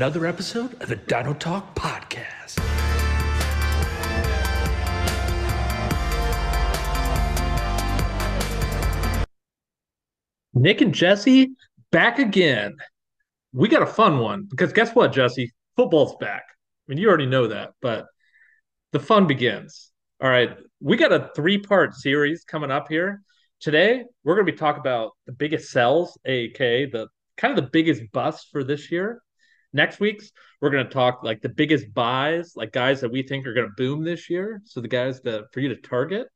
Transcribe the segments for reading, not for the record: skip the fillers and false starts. another episode of the Dino Talk Podcast. Nick and Jesse back again. We got a fun one because guess what, Jesse? Football's back. I mean, you already know that, but the fun begins. All right, we got a three-part series coming up here. Today, we're going to be talking about the biggest sells, a.k.a. the biggest busts for this year. Next week's, we're going to talk like the biggest buys, like guys that we think are going to boom this year. So the guys that for you to target.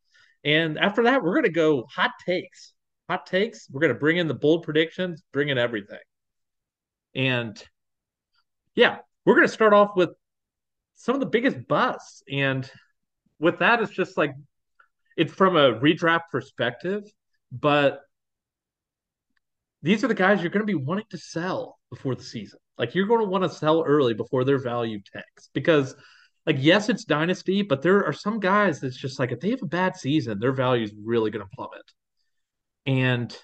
And after that, we're going to go hot takes. We're going to bring in the bold predictions, bring in everything. And yeah, we're going to start off with some of the biggest busts. And with that, it's just like it's from a redraft perspective, but these are the guys you're going to be wanting to sell before the season. Like, you're going to want to sell early before their value tanks because, like, yes, it's dynasty, but there are some guys that's just like if they have a bad season, their value is really going to plummet. And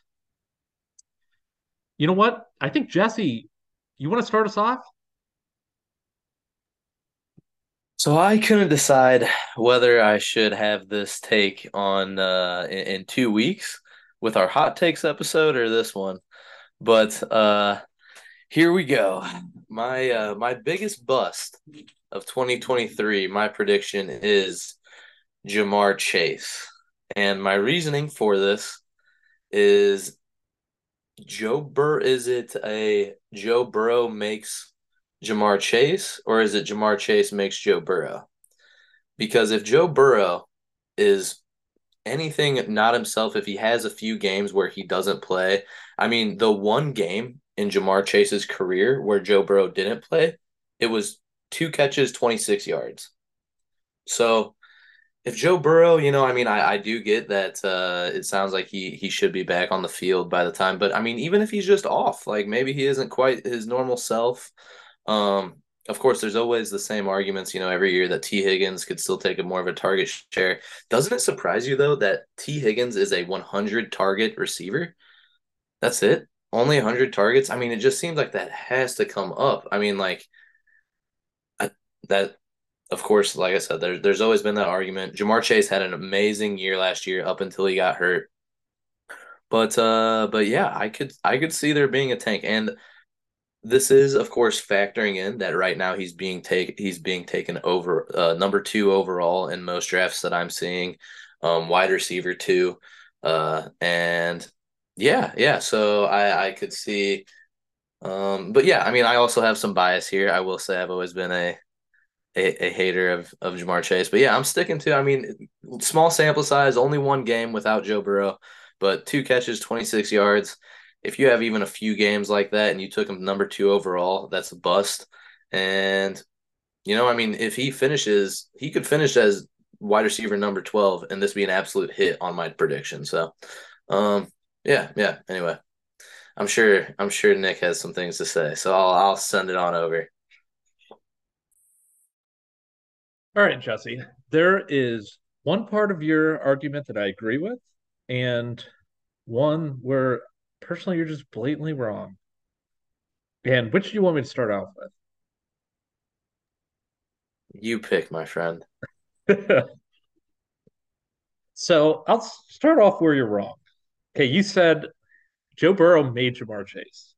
you know what? I think, Jesse, you want to start us off? So I couldn't decide whether I should have this take on in 2 weeks with our hot takes episode or this one, but here we go. My biggest bust of 2023, my prediction is Ja'Marr Chase, and my reasoning for this is Joe Burrow makes Ja'Marr Chase, or is it Ja'Marr Chase makes Joe Burrow? Because if Joe Burrow is anything not himself, if he has a few games where he doesn't play, I mean, the one game in Ja'Marr Chase's career where Joe Burrow didn't play, it was 2 catches, 26 yards. So if Joe Burrow, you know, I mean, I do get that it sounds like he should be back on the field by the time, but I mean, even if he's just off, like maybe he isn't quite his normal self. Of course, there's always the same arguments, you know, every year that T. Higgins could still take more of a target share. Doesn't it surprise you, though, that T. Higgins is a 100-target receiver? That's it? Only 100 targets? I mean, it just seems like that has to come up. I mean, like, of course, like I said, there's always been that argument. Ja'Marr Chase had an amazing year last year up until he got hurt. But yeah, I could see there being a tank. And this is, of course, factoring in that right now he's being taken over number 2 overall in most drafts that I'm seeing, wide receiver 2, and yeah. So I could see, but yeah, I mean, I also have some bias here. I will say I've always been a hater of Ja'Marr Chase, but yeah, I'm sticking to. I mean, small sample size, only 1 game without Joe Burrow, but 2 catches, 26 yards. If you have even a few games like that and you took him number 2 overall, that's a bust. And, you know, I mean, if he could finish as wide receiver number 12, and this be an absolute hit on my prediction. So, yeah. Anyway, I'm sure Nick has some things to say, so I'll send it on over. All right, Jesse, there is one part of your argument that I agree with and one where personally, you're just blatantly wrong. And which do you want me to start off with? You pick, my friend. So I'll start off where you're wrong. Okay, you said Joe Burrow made Ja'Marr Chase.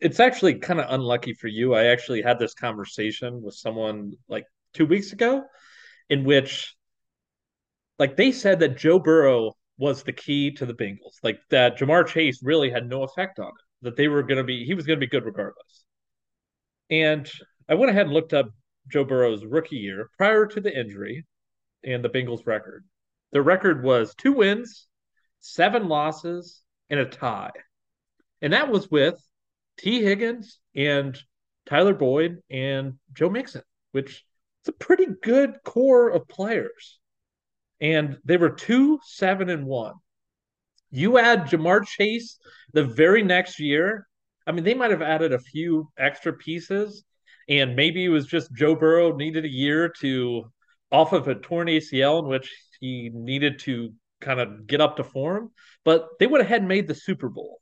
It's actually kind of unlucky for you. I actually had this conversation with someone like 2 weeks ago in which like they said that Joe Burrow was the key to the Bengals, like that Ja'Marr Chase really had no effect on it, that he was going to be good regardless. And I went ahead and looked up Joe Burrow's rookie year prior to the injury and the Bengals record. Their record was 2 wins, 7 losses, and a tie. And that was with T. Higgins and Tyler Boyd and Joe Mixon, which is a pretty good core of players. And they were 2-7-1. You add Ja'Marr Chase the very next year. I mean, they might have added a few extra pieces, and maybe it was just Joe Burrow needed a year off of a torn ACL in which he needed to kind of get up to form. But they went ahead and made the Super Bowl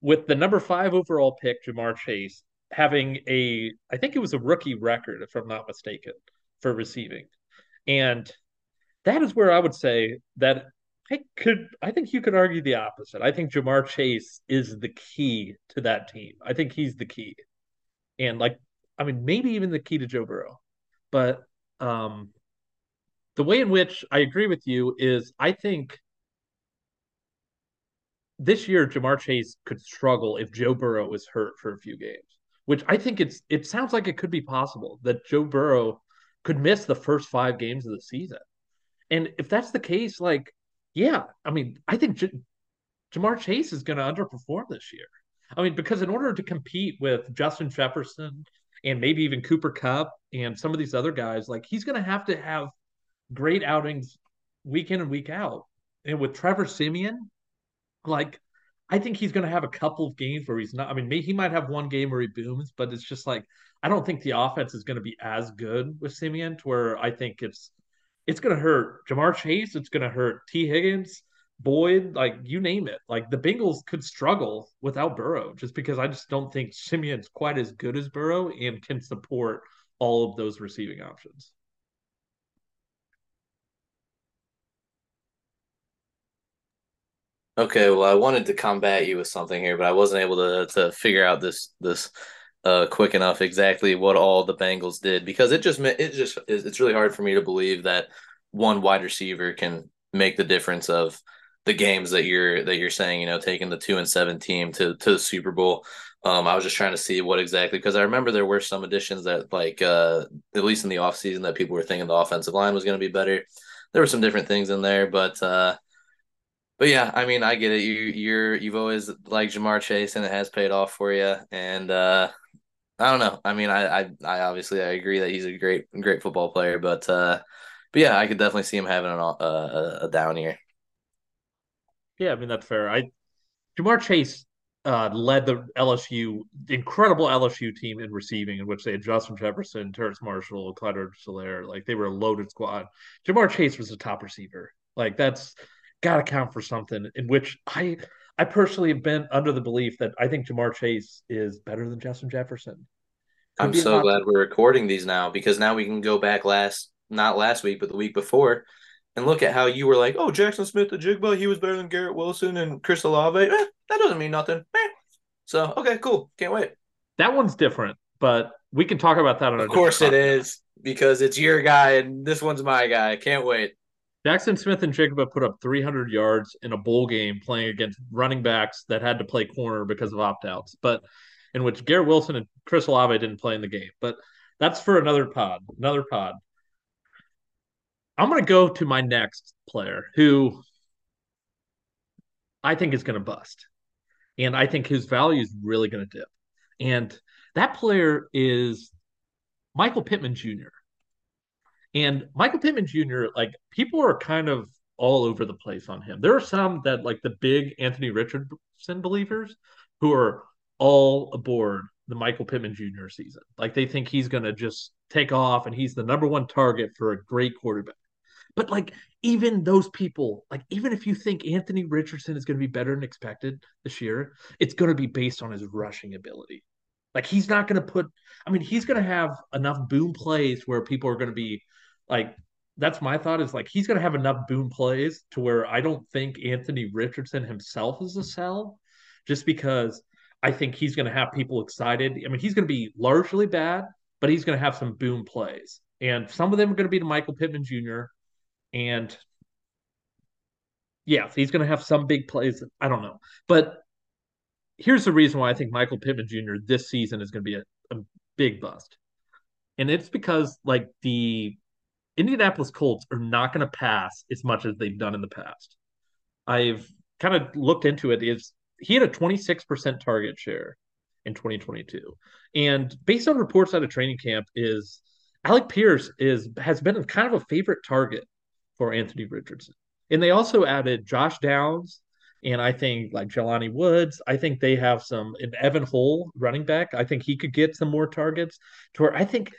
with the number 5 overall pick, Ja'Marr Chase, having a, I think it was a rookie record, if I'm not mistaken, for receiving. And that is where I would say that I think you could argue the opposite. I think Ja'Marr Chase is the key to that team. I think he's the key. And maybe even the key to Joe Burrow. But the way in which I agree with you is I think this year Ja'Marr Chase could struggle if Joe Burrow is hurt for a few games, which I think it sounds like it could be possible that Joe Burrow could miss the first 5 games of the season. And if that's the case, I think Ja'Marr Chase is going to underperform this year. Because in order to compete with Justin Jefferson and maybe even Cooper Cup and some of these other guys, he's going to have great outings week in and week out. And with Trevor Siemian, I think he's going to have a couple of games where he's not. Maybe he might have one game where he booms, but it's just I don't think the offense is going to be as good with Siemian to where I think it's going to hurt Ja'Marr Chase. It's going to hurt T. Higgins, Boyd, you name it. The Bengals could struggle without Burrow just because I just don't think Simeon's quite as good as Burrow and can support all of those receiving options. Okay, well, I wanted to combat you with something here, but I wasn't able to figure out this quick enough exactly what all the Bengals did, because it's really hard for me to believe that one wide receiver can make the difference of the games that you're saying, taking the 2-7 team to the Super Bowl. I was just trying to see what exactly, because I remember there were some additions that at least in the offseason that people were thinking the offensive line was going to be better. There were some different things in there, but yeah, I get it. You've always liked Ja'Marr Chase and it has paid off for you. And I don't know. I obviously I agree that he's a great football player, but yeah, I could definitely see him having a down year. Yeah, that's fair. Ja'Marr Chase led the incredible LSU team in receiving, in which they had Justin Jefferson, Terrence Marshall, Clutter Solaire. They were a loaded squad. Ja'Marr Chase was the top receiver. That's got to count for something, in which I personally have been under the belief that I think Ja'Marr Chase is better than Justin Jefferson. I'm so glad we're recording these now, because now we can go back not last week, but the week before, and look at how you were like, oh, Jaxon Smith-Njigba, he was better than Garrett Wilson and Chris Olave. That doesn't mean nothing. So, okay, cool. Can't wait. That one's different, but we can talk about that. Of course it is, because it's your guy and this one's my guy. Can't wait. Jaxon Smith-Njigba put up 300 yards in a bowl game playing against running backs that had to play corner because of opt-outs, but in which Garrett Wilson and Chris Olave didn't play in the game. But that's for another pod. I'm going to go to my next player who I think is going to bust. And I think his value is really going to dip. And that player is Michael Pittman Jr. And Michael Pittman Jr., people are kind of all over the place on him. There are some that, the big Anthony Richardson believers who are all aboard the Michael Pittman Jr. season. They think he's going to just take off and he's the number one target for a great quarterback. But even those people, even if you think Anthony Richardson is going to be better than expected this year, it's going to be based on his rushing ability. He's not going to he's going to have enough boom plays where people are going to be that's my thought is he's going to have enough boom plays to where I don't think Anthony Richardson himself is a sell, just because I think he's going to have people excited. He's going to be largely bad, but he's going to have some boom plays. And some of them are going to be to Michael Pittman Jr. And yeah, he's going to have some big plays. I don't know. But here's the reason why I think Michael Pittman Jr. this season is going to be a big bust. And it's because the Indianapolis Colts are not going to pass as much as they've done in the past. I've kind of looked into it. He had a 26% target share in 2022. And based on reports out of training camp is Alec Pierce has been kind of a favorite target for Anthony Richardson. And they also added Josh Downs and I think Jelani Woods. I think they have an Evan Hull running back. I think he could get some more targets to where I think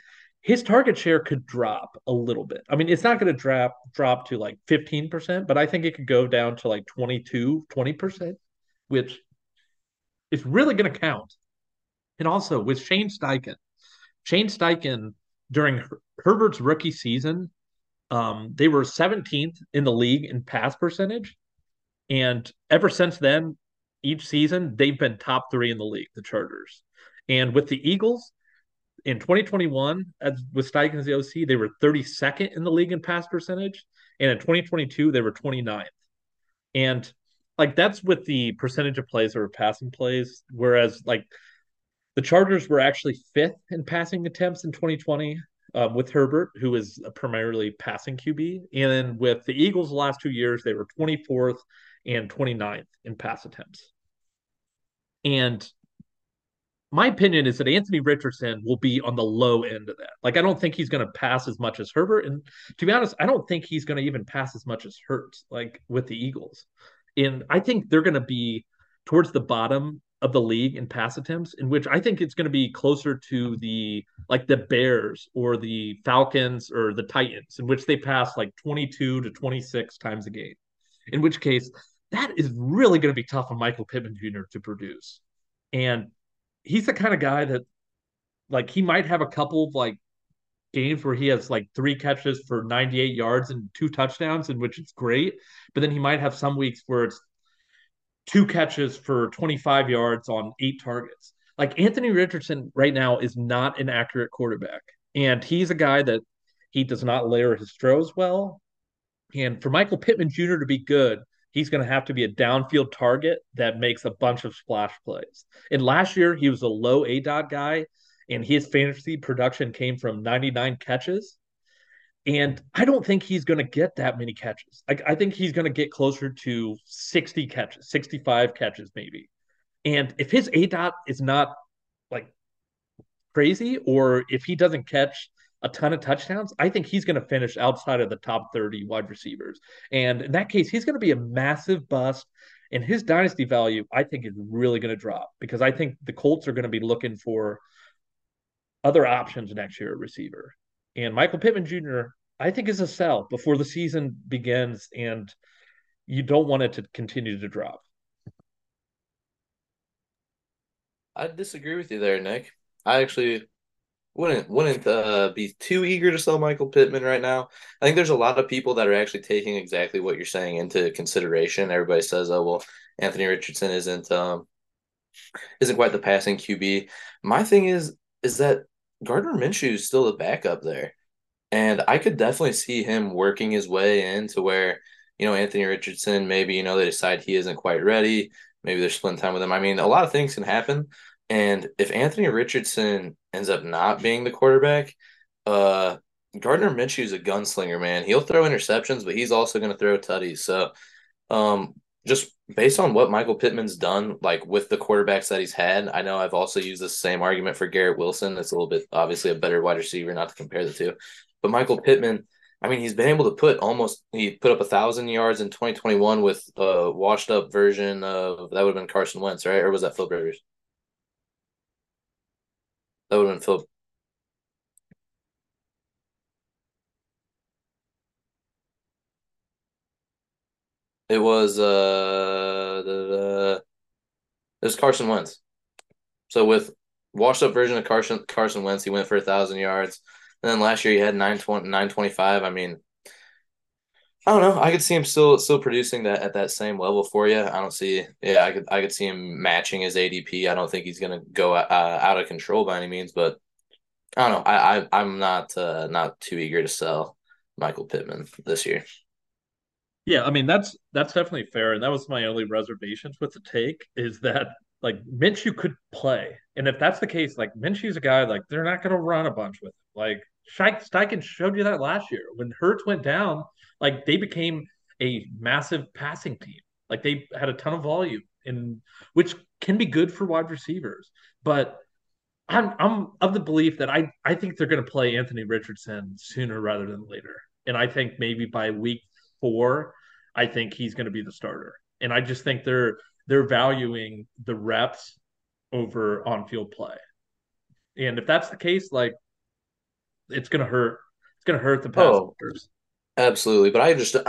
his target share could drop a little bit. It's not going to drop to 15%, but I think it could go down to 22, 20%, which is really going to count And also with Shane Steichen during Herbert's rookie season, they were 17th in the league in pass percentage. And ever since then, each season, they've been top three in the league, the Chargers. And with the Eagles, in 2021, as with Steichen as the OC, they were 32nd in the league in pass percentage. And in 2022, they were 29th. And, like, that's with the percentage of plays that were passing plays, whereas, like, the Chargers were actually 5th in passing attempts in 2020 with Herbert, who is a primarily passing QB. And then with the Eagles the last 2 years, they were 24th and 29th in pass attempts. And my opinion is that Anthony Richardson will be on the low end of that. Like, I don't think he's going to pass as much as Herbert. And to be honest, I don't think he's going to even pass as much as Hurts, like with the Eagles. And I think they're going to be towards the bottom of the league in pass attempts, in which I think it's going to be closer to the, like, the Bears or the Falcons or the Titans, in which they pass like 22 to 26 times a game. In which case, that is really going to be tough on Michael Pittman Jr. to produce. And he's the kind of guy that, like, he might have a couple of, like, games where he has, like, 3 catches for 98 yards and 2 touchdowns, in which it's great. But then he might have some weeks where it's 2 catches for 25 yards on 8 targets. Like, Anthony Richardson right now is not an accurate quarterback. And he's a guy that he does not layer his throws well. And for Michael Pittman Jr. to be good, he's going to have to be a downfield target that makes a bunch of splash plays. And last year, he was a low ADOT guy, and his fantasy production came from 99 catches. And I don't think he's going to get that many catches. I think he's going to get closer to 60 catches, 65 catches maybe. And if his ADOT is not, like, crazy, or if he doesn't catch a ton of touchdowns, I think he's going to finish outside of the top 30 wide receivers. And in that case, he's going to be a massive bust. And his dynasty value, I think, is really going to drop, because I think the Colts are going to be looking for other options next year at receiver. And Michael Pittman Jr., I think, is a sell before the season begins, and you don't want it to continue to drop. I disagree with you there, Nick. I actually wouldn't be too eager to sell Michael Pittman right now. I think there's a lot of people that are actually taking exactly what you're saying into consideration. Everybody says, "Oh, well, Anthony Richardson isn't quite the passing QB." My thing is that Gardner Minshew is still the backup there, and I could definitely see him working his way into where, you know, Anthony Richardson, maybe, you know, they decide he isn't quite ready. Maybe they're splitting time with him. I mean, a lot of things can happen. And if Anthony Richardson ends up not being the quarterback, Gardner Minshew's a gunslinger, man. He'll throw interceptions, but he's also going to throw tutties. So just based on what Michael Pittman's done, like, with the quarterbacks that he's had, I know I've also used the same argument for Garrett Wilson. That's a little bit, obviously, a better wide receiver, not to compare the two. But Michael Pittman, I mean, he's been able to put up 1,000 yards in 2021 with a washed-up version of, that would have been Carson Wentz, right? Or was that Phil Rivers? That would have been Phil. It was Carson Wentz. So with washed up version of Carson Wentz, he went for 1,000 yards. And then last year he had 925. I mean, I don't know. I could see him still producing that at that same level for you. I don't see. Yeah, I could see him matching his ADP. I don't think he's gonna go out of control by any means. But I don't know. I'm not too eager to sell Michael Pittman this year. Yeah, I mean that's definitely fair, and that was my only reservations with the take is that, like, Minshew could play, and if that's the case, like, Minshew's a guy, like, they're not gonna run a bunch with him. Like Steichen showed you that last year when Hurts went down. Like, they became a massive passing team. Like, they had a ton of volume, and which can be good for wide receivers. But I'm of the belief that I think they're going to play Anthony Richardson sooner rather than later. And I think maybe by week 4, I think he's going to be the starter. And I just think they're valuing the reps over on-field play. And if that's the case, like, it's going to hurt. It's going to hurt the passers. Absolutely, but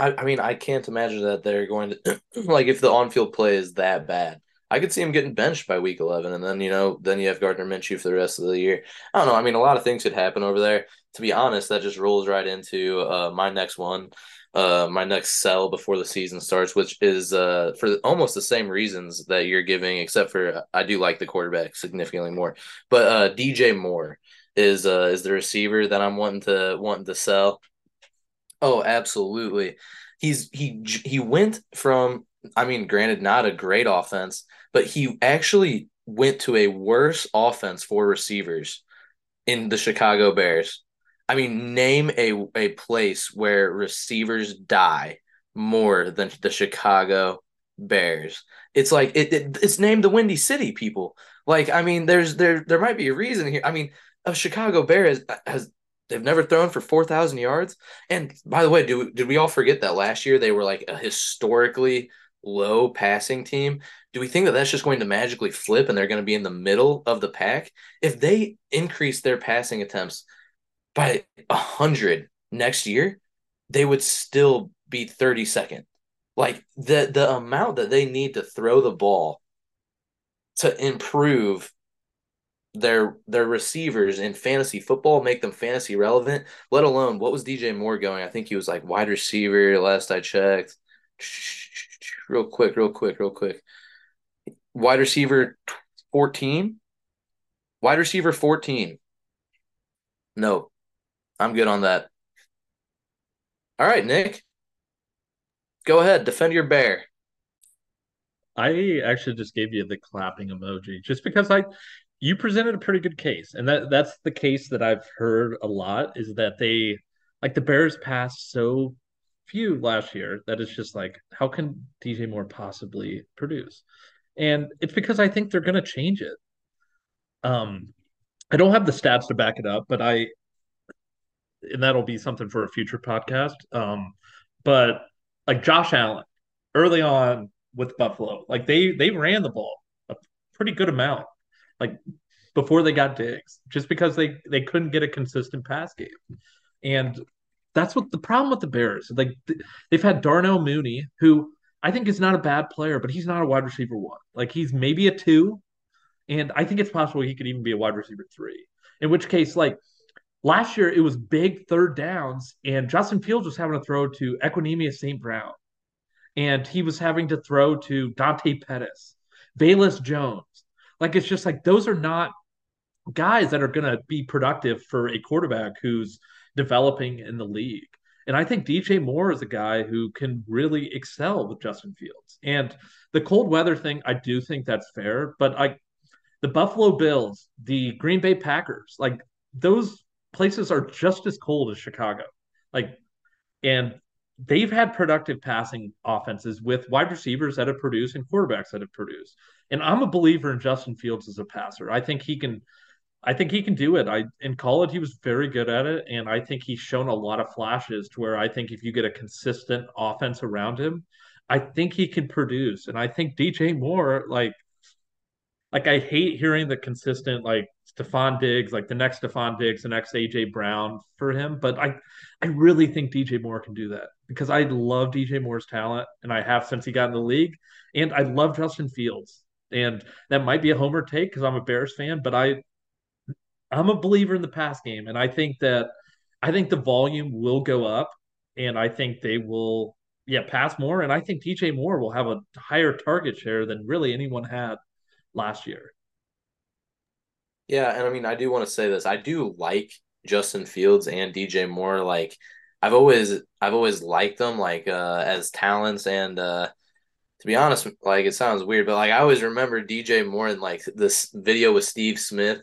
I mean, I can't imagine that they're going to, like, if the on-field play is that bad. I could see him getting benched by week 11, and then, you know, then you have Gardner Minshew for the rest of the year. I don't know. I mean, a lot of things could happen over there. To be honest, that just rolls right into my next one, my next sell before the season starts, which is for almost the same reasons that you're giving, except for I do like the quarterback significantly more. But DJ Moore is the receiver that I'm wanting to sell. Oh, absolutely. He went from, I mean, granted, not a great offense, but he actually went to a worse offense for receivers in the Chicago Bears. I mean, name a place where receivers die more than the Chicago Bears. It's like it's named the Windy City, people. Like, I mean, there might be a reason here. I mean, a Chicago Bear has they've never thrown for 4,000 yards. And by the way, did we all forget that last year they were like a historically low passing team? Do we think that that's just going to magically flip and they're going to be in the middle of the pack? If they increase their passing attempts by 100 next year, they would still be 32nd. Like the amount that they need to throw the ball to improve their receivers in fantasy football, make them fantasy relevant, let alone what was DJ Moore going? I think he was like wide receiver last I checked. Real quick. Wide receiver 14? Wide receiver 14. No, I'm good on that. All right, Nick. Go ahead, defend your bear. I actually just gave you the clapping emoji just because you presented a pretty good case, and that's the case that I've heard a lot, is that they, like, the Bears passed so few last year that it's just like, how can DJ Moore possibly produce? And it's because I think they're going to change it. I don't have the stats to back it up, but and that'll be something for a future podcast. But like Josh Allen early on with Buffalo, like they ran the ball a pretty good amount. Like before they got Diggs, just because they couldn't get a consistent pass game. And that's what the problem with the Bears. Like they've had Darnell Mooney, who I think is not a bad player, but he's not a wide receiver one. Like he's maybe a two. And I think it's possible he could even be a wide receiver three. In which case, like last year, it was big third downs and Justin Fields was having to throw to Equinemius St. Brown. And he was having to throw to Dante Pettis, Velus Jones. Like, it's just like those are not guys that are going to be productive for a quarterback who's developing in the league. And I think DJ Moore is a guy who can really excel with Justin Fields. And the cold weather thing, I do think that's fair. But the Buffalo Bills, the Green Bay Packers, like those places are just as cold as Chicago. Like, and they've had productive passing offenses with wide receivers that have produced and quarterbacks that have produced. And I'm a believer in Justin Fields as a passer. I think he can do it. In college, he was very good at it. And I think he's shown a lot of flashes to where I think if you get a consistent offense around him, I think he can produce. And I think DJ Moore, like I hate hearing the consistent, like Stefon Diggs, like the next Stefon Diggs, the next AJ Brown for him. But I really think DJ Moore can do that because I love DJ Moore's talent, and I have since he got in the league. And I love Justin Fields. And that might be a homer take because I'm a Bears fan, but I'm a believer in the pass game. And I think the volume will go up, and I think they will pass more. And I think DJ Moore will have a higher target share than really anyone had last year. Yeah, and I mean, I do want to say this. I do like Justin Fields and DJ Moore. Like I've always liked them, like as talents, and to be honest, like it sounds weird, but like I always remember DJ Moore in like this video with Steve Smith,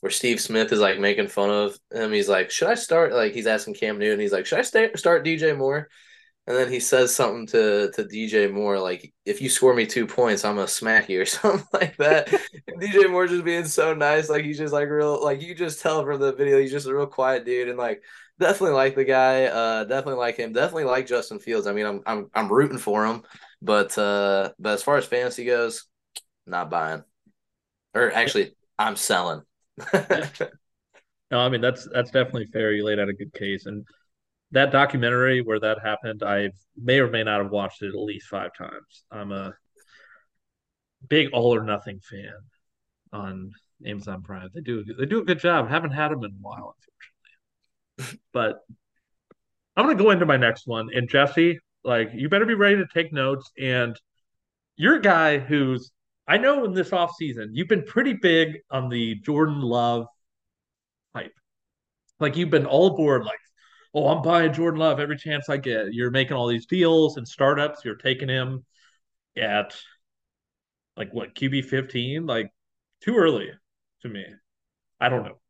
where Steve Smith is like making fun of him. He's like, "Should I start?" Like he's asking Cam Newton. He's like, "Should I start DJ Moore?" And then he says something to DJ Moore, like, if you score me 2 points, I'm going to smack you or something like that. And DJ Moore's just being so nice. Like, he's just, like, real – like, you just tell from the video he's just a real quiet dude. And, like, definitely like the guy. Definitely like him. Definitely like Justin Fields. I mean, I'm rooting for him. But as far as fantasy goes, not buying. Or, actually, I'm selling. No, I mean, that's definitely fair. You laid out a good case. And – that documentary where that happened, I may or may not have watched it at least 5 times. I'm a big all or nothing fan on Amazon Prime. They do a good job. I haven't had them in a while, unfortunately. But I'm going to go into my next one. And Jesse, like, you better be ready to take notes. And you're a guy who's, I know in this offseason, you've been pretty big on the Jordan Love hype. Like, you've been all aboard, like, oh, I'm buying Jordan Love every chance I get. You're making all these deals and startups. You're taking him at, like, what, QB 15? Like, too early to me. I don't know.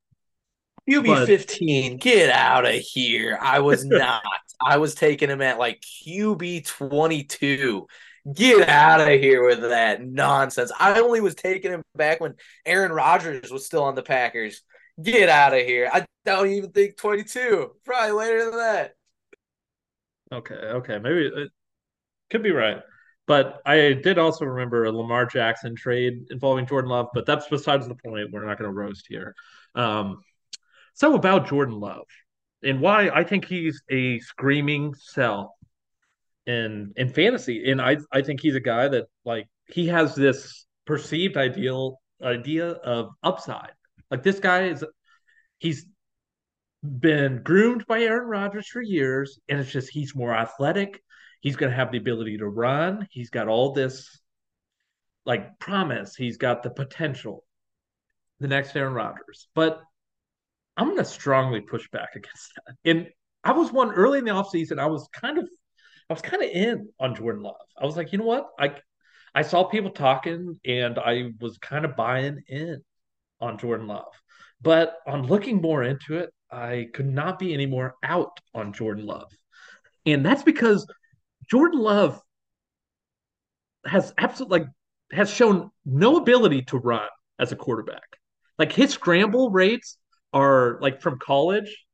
QB 15, get out of here. I was not. I was taking him at, like, QB 22. Get out of here with that nonsense. I only was taking him back when Aaron Rodgers was still on the Packers. Get out of here. I don't even think 22. Probably later than that. Okay. Maybe it could be right. But I did also remember a Lamar Jackson trade involving Jordan Love, but that's besides the point. We're not going to roast here. So about Jordan Love and why I think he's a screaming sell in fantasy. And I think he's a guy that, like, he has this perceived idea of upside. Like, this guy he's been groomed by Aaron Rodgers for years, and it's just he's more athletic. He's going to have the ability to run. He's got all this, like, promise. He's got the potential. The next Aaron Rodgers. But I'm going to strongly push back against that. And I was one early in the offseason. I was kind of in on Jordan Love. I was like, you know what? I saw people talking, and I was kind of buying in on Jordan Love. But on looking more into it, I could not be any more out on Jordan Love. And that's because Jordan Love has shown no ability to run as a quarterback. Like, his scramble rates are, like, from college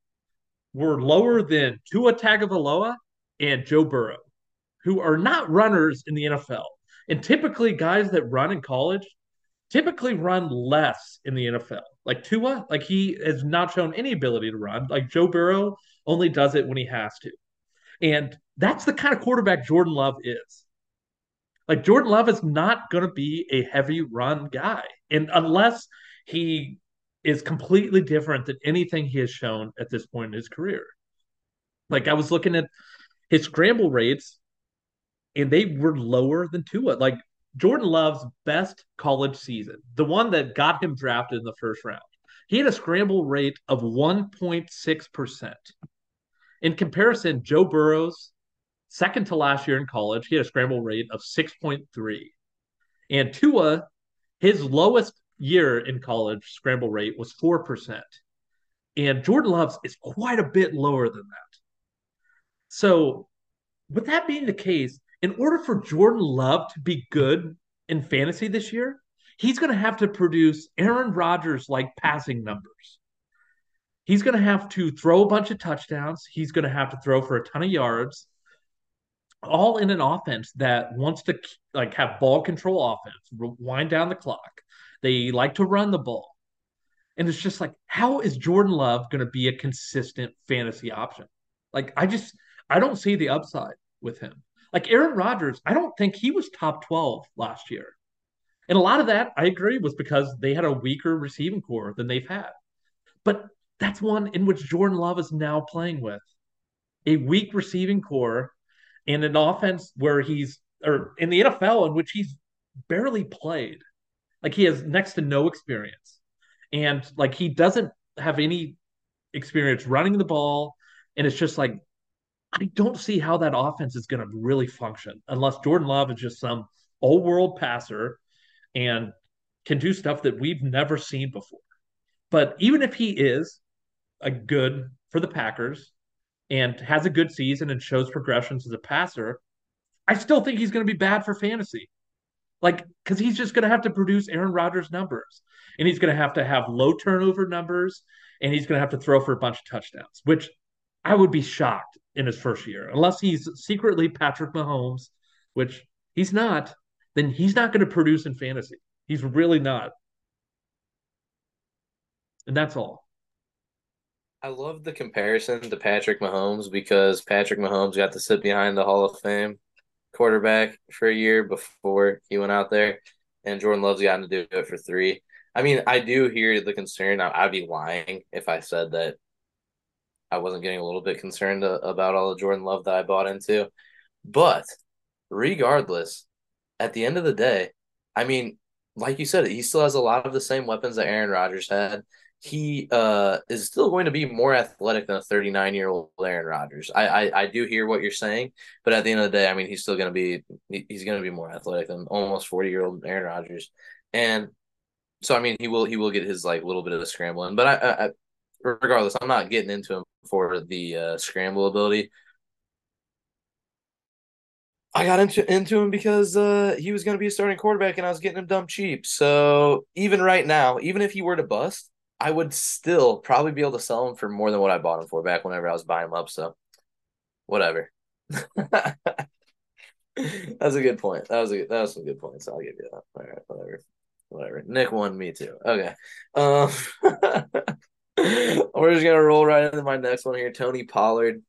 were lower than Tua Tagovailoa and Joe Burrow, who are not runners in the NFL. And typically guys that run in college typically run less in the NFL. Like Tua, like, he has not shown any ability to run. Like, Joe Burrow only does it when he has to. And that's the kind of quarterback Jordan Love is. Like, Jordan Love is not going to be a heavy run guy. And unless he is completely different than anything he has shown at this point in his career. Like, I was looking at his scramble rates, and they were lower than Tua. Like, Jordan Love's best college season, the one that got him drafted in the first round, he had a scramble rate of 1.6%. In comparison, Joe Burrow's second to last year in college, he had a scramble rate of 6.3. And Tua, his lowest year in college scramble rate was 4%. And Jordan Love's is quite a bit lower than that. So with that being the case, in order for Jordan Love to be good in fantasy this year, he's going to have to produce Aaron Rodgers-like passing numbers. He's going to have to throw a bunch of touchdowns. He's going to have to throw for a ton of yards, all in an offense that wants to, like, have ball control offense, wind down the clock. They like to run the ball. And it's just like, how is Jordan Love going to be a consistent fantasy option? Like, I don't see the upside with him. Like, Aaron Rodgers, I don't think he was top 12 last year. And a lot of that, I agree, was because they had a weaker receiving core than they've had. But that's one in which Jordan Love is now playing with. A weak receiving core and an offense where in the NFL in which he's barely played. Like, he has next to no experience. And, like, he doesn't have any experience running the ball. And it's just like, I don't see how that offense is going to really function unless Jordan Love is just some all-world passer and can do stuff that we've never seen before. But even if he is a good for the Packers and has a good season and shows progressions as a passer, I still think he's going to be bad for fantasy. Like, because he's just going to have to produce Aaron Rodgers numbers, and he's going to have low turnover numbers, and he's going to have to throw for a bunch of touchdowns, which I would be shocked in his first year. Unless he's secretly Patrick Mahomes, which he's not, then he's not going to produce in fantasy. He's really not. And that's all. I love the comparison to Patrick Mahomes because Patrick Mahomes got to sit behind the Hall of Fame quarterback for a year before he went out there. and Jordan Love's gotten to do it for three. I mean, I do hear the concern. I'd be lying if I said that I wasn't getting a little bit concerned about all the Jordan Love that I bought into. But regardless, at the end of the day, I mean, like you said, he still has a lot of the same weapons that Aaron Rodgers had. He is still going to be more athletic than a 39-year-old Aaron Rodgers. I do hear what you're saying, but at the end of the day, I mean, he's still going to be more athletic than almost 40-year-old Aaron Rodgers. And so, I mean, he will get his like little bit of a scrambling. But I regardless, I'm not getting into him for the scramble ability. I got into him because he was going to be a starting quarterback, and I was getting him dumb cheap. So even right now, even if he were to bust, I would still probably be able to sell him for more than what I bought him for back whenever I was buying him up. So whatever. That's a good point. That was some good points. I'll give you that. All right, whatever. Nick won, me too. Okay. We're just gonna roll right into my next one here. Tony Pollard.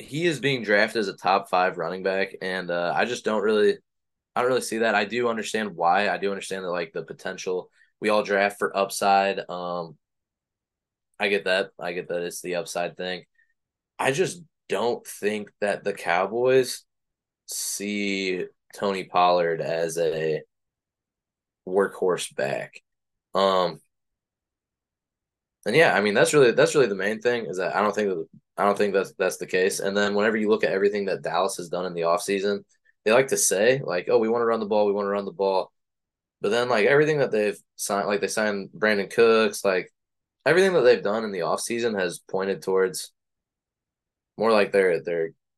He is being drafted as a top 5 running back, and I just don't really see that. I do understand why. I do understand that, like, the potential. We all draft for upside. I get that. It's the upside thing. I just don't think that the Cowboys see Tony Pollard as a workhorse back. And yeah, I mean, that's really the main thing, is that I don't think that's the case. And then whenever you look at everything that Dallas has done in the offseason, they like to say, like, oh, we want to run the ball. But then, like, everything that they've signed, like, they signed Brandon Cooks, like, everything that they've done in the offseason has pointed towards more like they're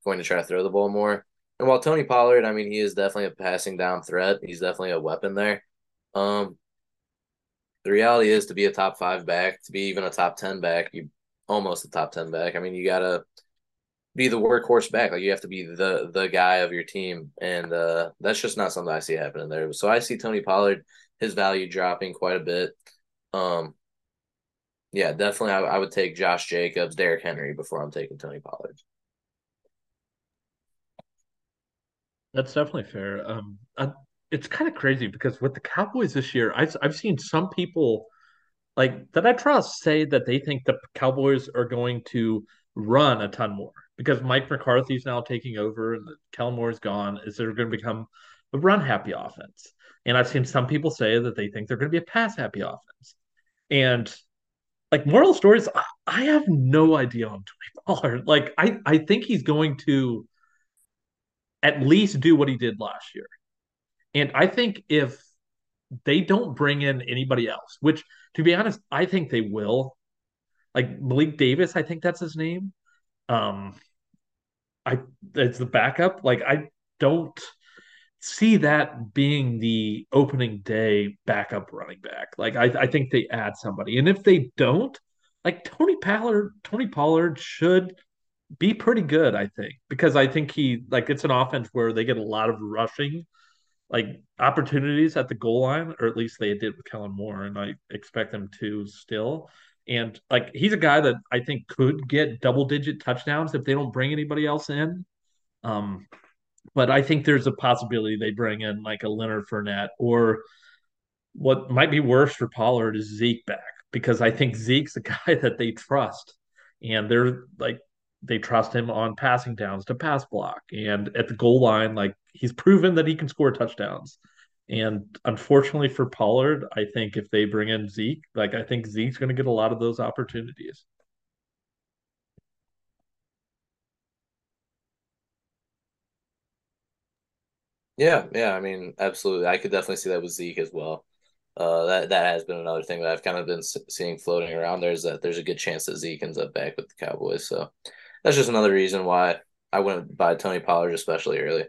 going to try to throw the ball more. And while Tony Pollard, I mean, he is definitely a passing down threat. He's definitely a weapon there. The reality is, to be a top 5 back, to be even a top 10 back, almost a top 10 back, I mean, you got to be the workhorse back. Like, you have to be the guy of your team, and that's just not something I see happening there. So I see Tony Pollard, his value dropping quite a bit. Yeah, definitely I would take Josh Jacobs, Derrick Henry before I'm taking Tony Pollard. That's definitely fair. It's kind of crazy because with the Cowboys this year, I've seen some people like that I trust say that they think the Cowboys are going to run a ton more. Because Mike McCarthy's now taking over and Kellen Moore's gone, is they're going to become a run-happy offense. And I've seen some people say that they think they're going to be a pass-happy offense. And, like, moral stories, I have no idea on Tony Pollard. Like, I think he's going to at least do what he did last year. And I think if they don't bring in anybody else, which, to be honest, I think they will. Like, Malik Davis, I think that's his name. It's the backup. Like, I don't see that being the opening day backup running back. Like, I think they add somebody, and if they don't, like, Tony Pollard should be pretty good, I think, because I think he, like, it's an offense where they get a lot of rushing, like, opportunities at the goal line, or at least they did with Kellen Moore, and I expect them to still. And, like, he's a guy that I think could get double-digit touchdowns if they don't bring anybody else in. But I think there's a possibility they bring in, like, a Leonard Fournette, or what might be worse for Pollard is Zeke back, because I think Zeke's a guy that they trust. And they're, like, they trust him on passing downs to pass block. And at the goal line, like, he's proven that he can score touchdowns. And unfortunately for Pollard, I think if they bring in Zeke, like, I think Zeke's going to get a lot of those opportunities. Yeah, I mean, absolutely. I could definitely see that with Zeke as well. That has been another thing that I've kind of been seeing floating around there, is that there's a good chance that Zeke ends up back with the Cowboys. So that's just another reason why I wouldn't buy Tony Pollard, especially early.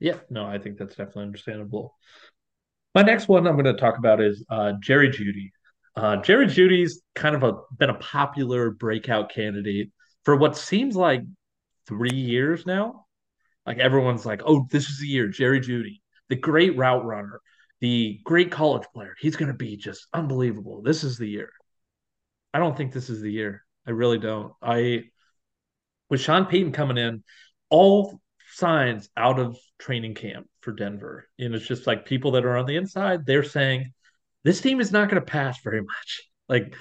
Yeah, no, I think that's definitely understandable. My next one I'm going to talk about is Jerry Jeudy. Jerry Jeudy's kind of been a popular breakout candidate for what seems like 3 years now. Like, everyone's like, oh, this is the year, Jerry Jeudy, the great route runner, the great college player. He's going to be just unbelievable. This is the year. I don't think this is the year. I really don't. With Sean Payton coming in, all signs out of training camp for Denver. And it's just like people that are on the inside, they're saying this team is not going to pass very much. Like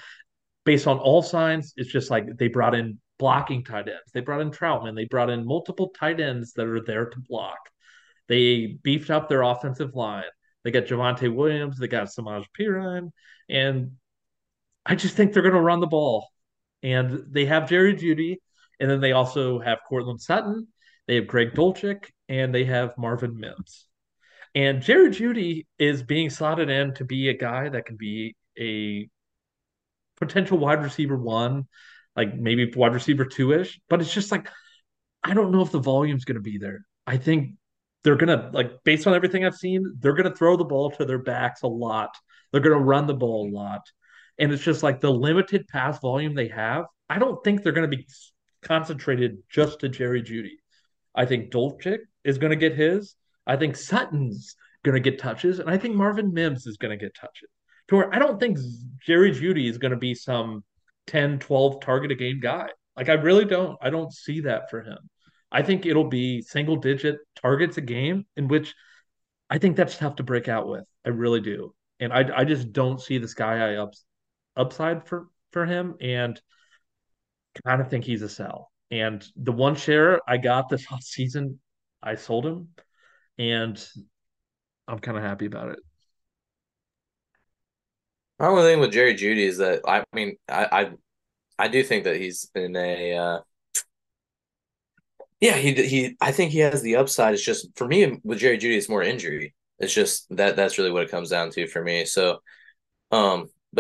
based on all signs, it's just like they brought in blocking tight ends. They brought in Troutman. They brought in multiple tight ends that are there to block. They beefed up their offensive line. They got Javonte Williams. They got Samaje Perine. And I just think they're going to run the ball. And they have Jerry Jeudy. And then they also have Cortland Sutton. They have Greg Dulcich. And they have Marvin Mims. And Jerry Jeudy is being slotted in to be a guy that can be a potential wide receiver one, like maybe wide receiver two-ish. But it's just like, I don't know if the volume's going to be there. I think they're going to, like, based on everything I've seen, they're going to throw the ball to their backs a lot. They're going to run the ball a lot. And it's just like the limited pass volume they have, I don't think they're going to be concentrated just to Jerry Jeudy. I think Dulcich is going to get his. I think Sutton's going to get touches. And I think Marvin Mims is going to get touches. To where I don't think Jerry Jeudy is going to be some 10, 12 target a game guy. Like, I really don't. I don't see that for him. I think it'll be single-digit targets a game, in which I think that's tough to break out with. I really do. And I just don't see the sky-high upside for him, and kind of think he's a sell. And the one share I got this offseason, I sold him, and I'm kind of happy about it. My only thing with Jerry Jeudy is that, I mean, I do think that he's been a – yeah, he. I think he has the upside. It's just, for me, with Jerry Jeudy, it's more injury. It's just that's really what it comes down to for me. So, but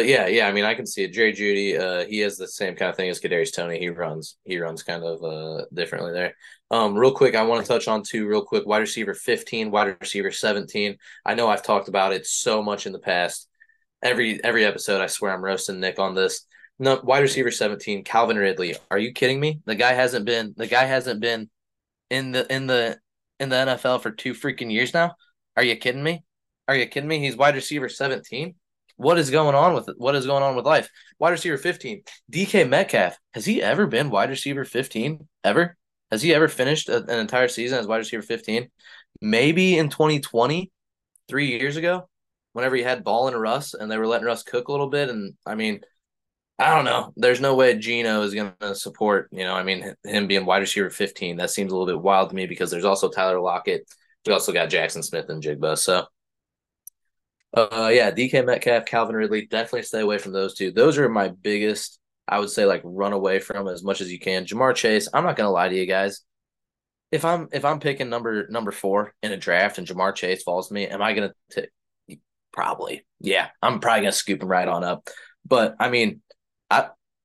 yeah. I mean, I can see it. Jerry Jeudy, he has the same kind of thing as Kadarius Toney. He runs kind of differently there. Real quick, I want to touch on two real quick. Wide receiver 15, wide receiver 17. I know I've talked about it so much in the past. Every episode, I swear I'm roasting Nick on this. No, wide receiver 17, Calvin Ridley. Are you kidding me? The guy hasn't been in the NFL for 2 freaking years now. Are you kidding me? He's wide receiver 17. What is going on with life? Wide receiver 15, DK Metcalf. Has he ever been wide receiver 15 ever? Has he ever finished an entire season as wide receiver 15? Maybe in 2020, 3 years ago, whenever he had Ball and Russ and they were letting Russ cook a little bit. And I mean, I don't know. There's no way Geno is going to support, him being wide receiver 15. That seems a little bit wild to me, because there's also Tyler Lockett. We also got Jaxon Smith-Njigba. So, yeah, DK Metcalf, Calvin Ridley, definitely stay away from those two. Those are my biggest, I would say, like, run away from as much as you can. Ja'Marr Chase, I'm not going to lie to you guys. If I'm picking number 4 in a draft and Ja'Marr Chase falls to me, am I going to take? Probably. Yeah, I'm probably going to scoop him right on up. But, I mean,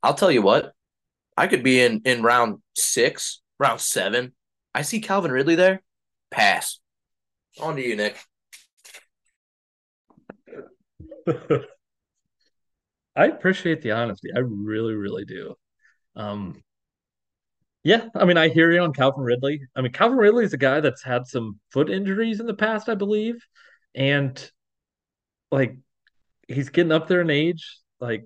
I'll tell you what, I could be in round 6, round 7. I see Calvin Ridley there. Pass. On to you, Nick. I appreciate the honesty. I really, really do. Yeah, I mean, I hear you on Calvin Ridley. I mean, Calvin Ridley is a guy that's had some foot injuries in the past, I believe. And, like, he's getting up there in age. Like,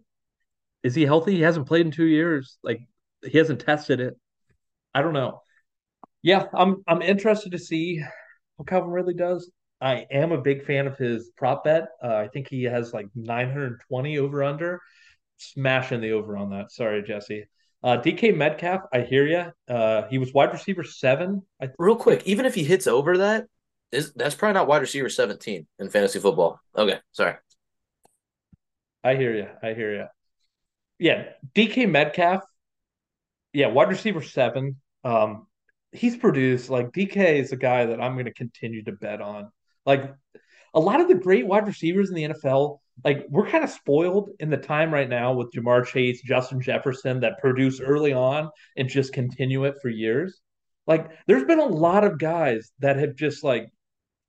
is he healthy? He hasn't played in 2 years. Like, he hasn't tested it. I don't know. Yeah, I'm interested to see what Calvin Ridley does. I am a big fan of his prop bet. I think he has like 920 over-under. Smashing the over on that. Sorry, Jesse. DK Metcalf, I hear you. He was wide receiver 7. Real quick, even if he hits over that, that's probably not wide receiver 17 in fantasy football. Okay, sorry. I hear you. Yeah, DK Metcalf, yeah, wide receiver 7. He's produced, like, DK is a guy that I'm going to continue to bet on. Like, a lot of the great wide receivers in the NFL, like, we're kind of spoiled in the time right now with Ja'Marr Chase, Justin Jefferson, that produce early on and just continue it for years. Like, there's been a lot of guys that have just, like,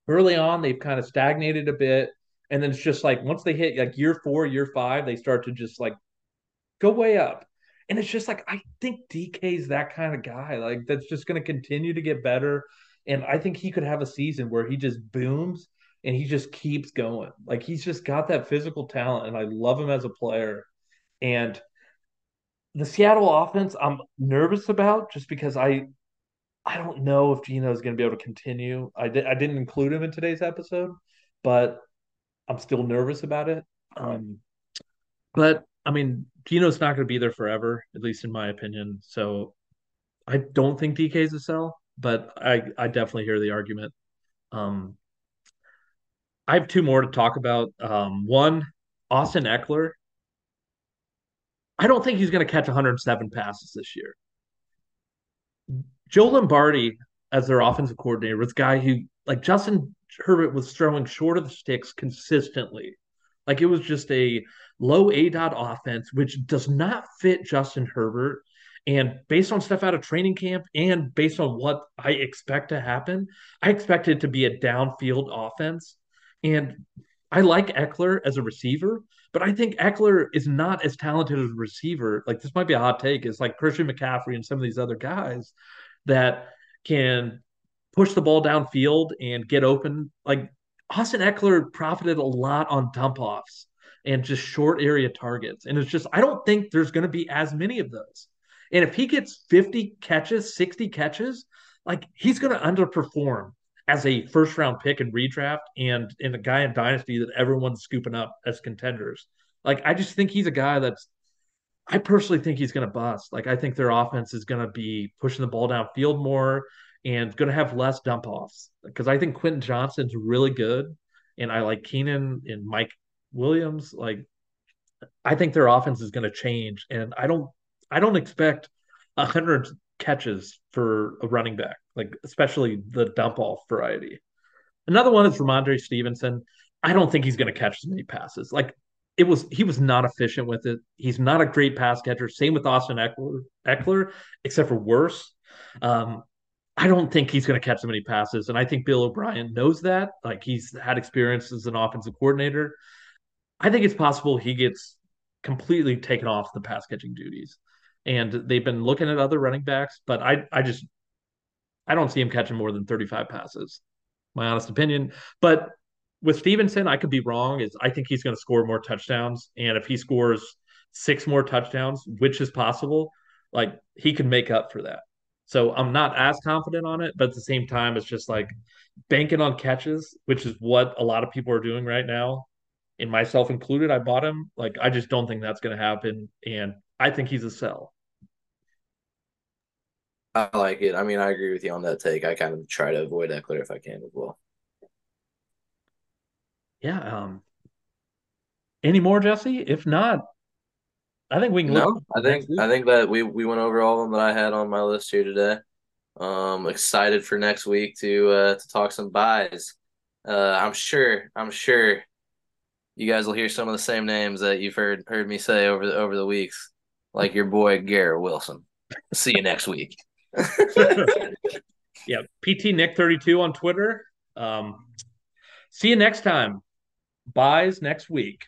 early on, they've kind of stagnated a bit. And then it's just, like, once they hit, like, year 4, year 5, they start to just, like, go way up. And it's just like, I think DK's that kind of guy, like, that's just going to continue to get better. And I think he could have a season where he just booms and he just keeps going. Like, he's just got that physical talent, and I love him as a player. And the Seattle offense, I'm nervous about, just because I I don't know if Geno is going to be able to continue. I didn't include him in today's episode, but I'm still nervous about it. But, I mean, Geno's not going to be there forever, at least in my opinion. So I don't think DK's a sell, but I definitely hear the argument. I have two more to talk about. One, Austin Ekeler. I don't think he's going to catch 107 passes this year. Joe Lombardi, as their offensive coordinator, was a guy who, like, Justin Herbert was throwing short of the sticks consistently. Like, it was just a low A-dot offense, which does not fit Justin Herbert. And based on stuff out of training camp and based on what I expect to happen, I expect it to be a downfield offense. And I like Ekeler as a receiver, but I think Ekeler is not as talented as a receiver. Like, this might be a hot take. It's like Christian McCaffrey and some of these other guys that can push the ball downfield and get open. Like, Austin Ekeler profited a lot on dump-offs and just short area targets. And it's just, I don't think there's going to be as many of those. And if he gets 50 catches, 60 catches, like, he's going to underperform as a first-round pick in redraft and a guy in Dynasty that everyone's scooping up as contenders. Like, I just think he's a guy that's – I personally think he's going to bust. Like, I think their offense is going to be pushing the ball downfield more and going to have less dump-offs because I think Quentin Johnson's really good, and I like Keenan and Mike Williams. Like, I think their offense is going to change, and I don't expect 100 catches for a running back, like especially the dump-off variety. Another one is Ramondre Stevenson. I don't think he's going to catch as many passes. Like, he was not efficient with it. He's not a great pass catcher. Same with Austin Ekeler, except for worse. I don't think he's going to catch so many passes, and I think Bill O'Brien knows that. Like, he's had experience as an offensive coordinator. I think it's possible he gets completely taken off the pass catching duties. And they've been looking at other running backs, but I don't see him catching more than 35 passes, my honest opinion. But with Stevenson, I could be wrong. I think he's going to score more touchdowns. And if he scores 6 more touchdowns, which is possible, like, he can make up for that. So I'm not as confident on it, but at the same time, it's just like banking on catches, which is what a lot of people are doing right now, and myself included. I bought him. Like, I just don't think that's going to happen. And I think he's a sell. I like it. I mean, I agree with you on that take. I kind of try to avoid Ekeler if I can as well. Yeah. Any more, Jesse? If not, I think we can. I think that we went over all of them that I had on my list here today. Excited for next week to talk some buys. I'm sure you guys will hear some of the same names that you've heard me say over the weeks, like your boy Garrett Wilson. See you next week. Yeah, PT Nick 32 on Twitter. See you next time. Buys next week.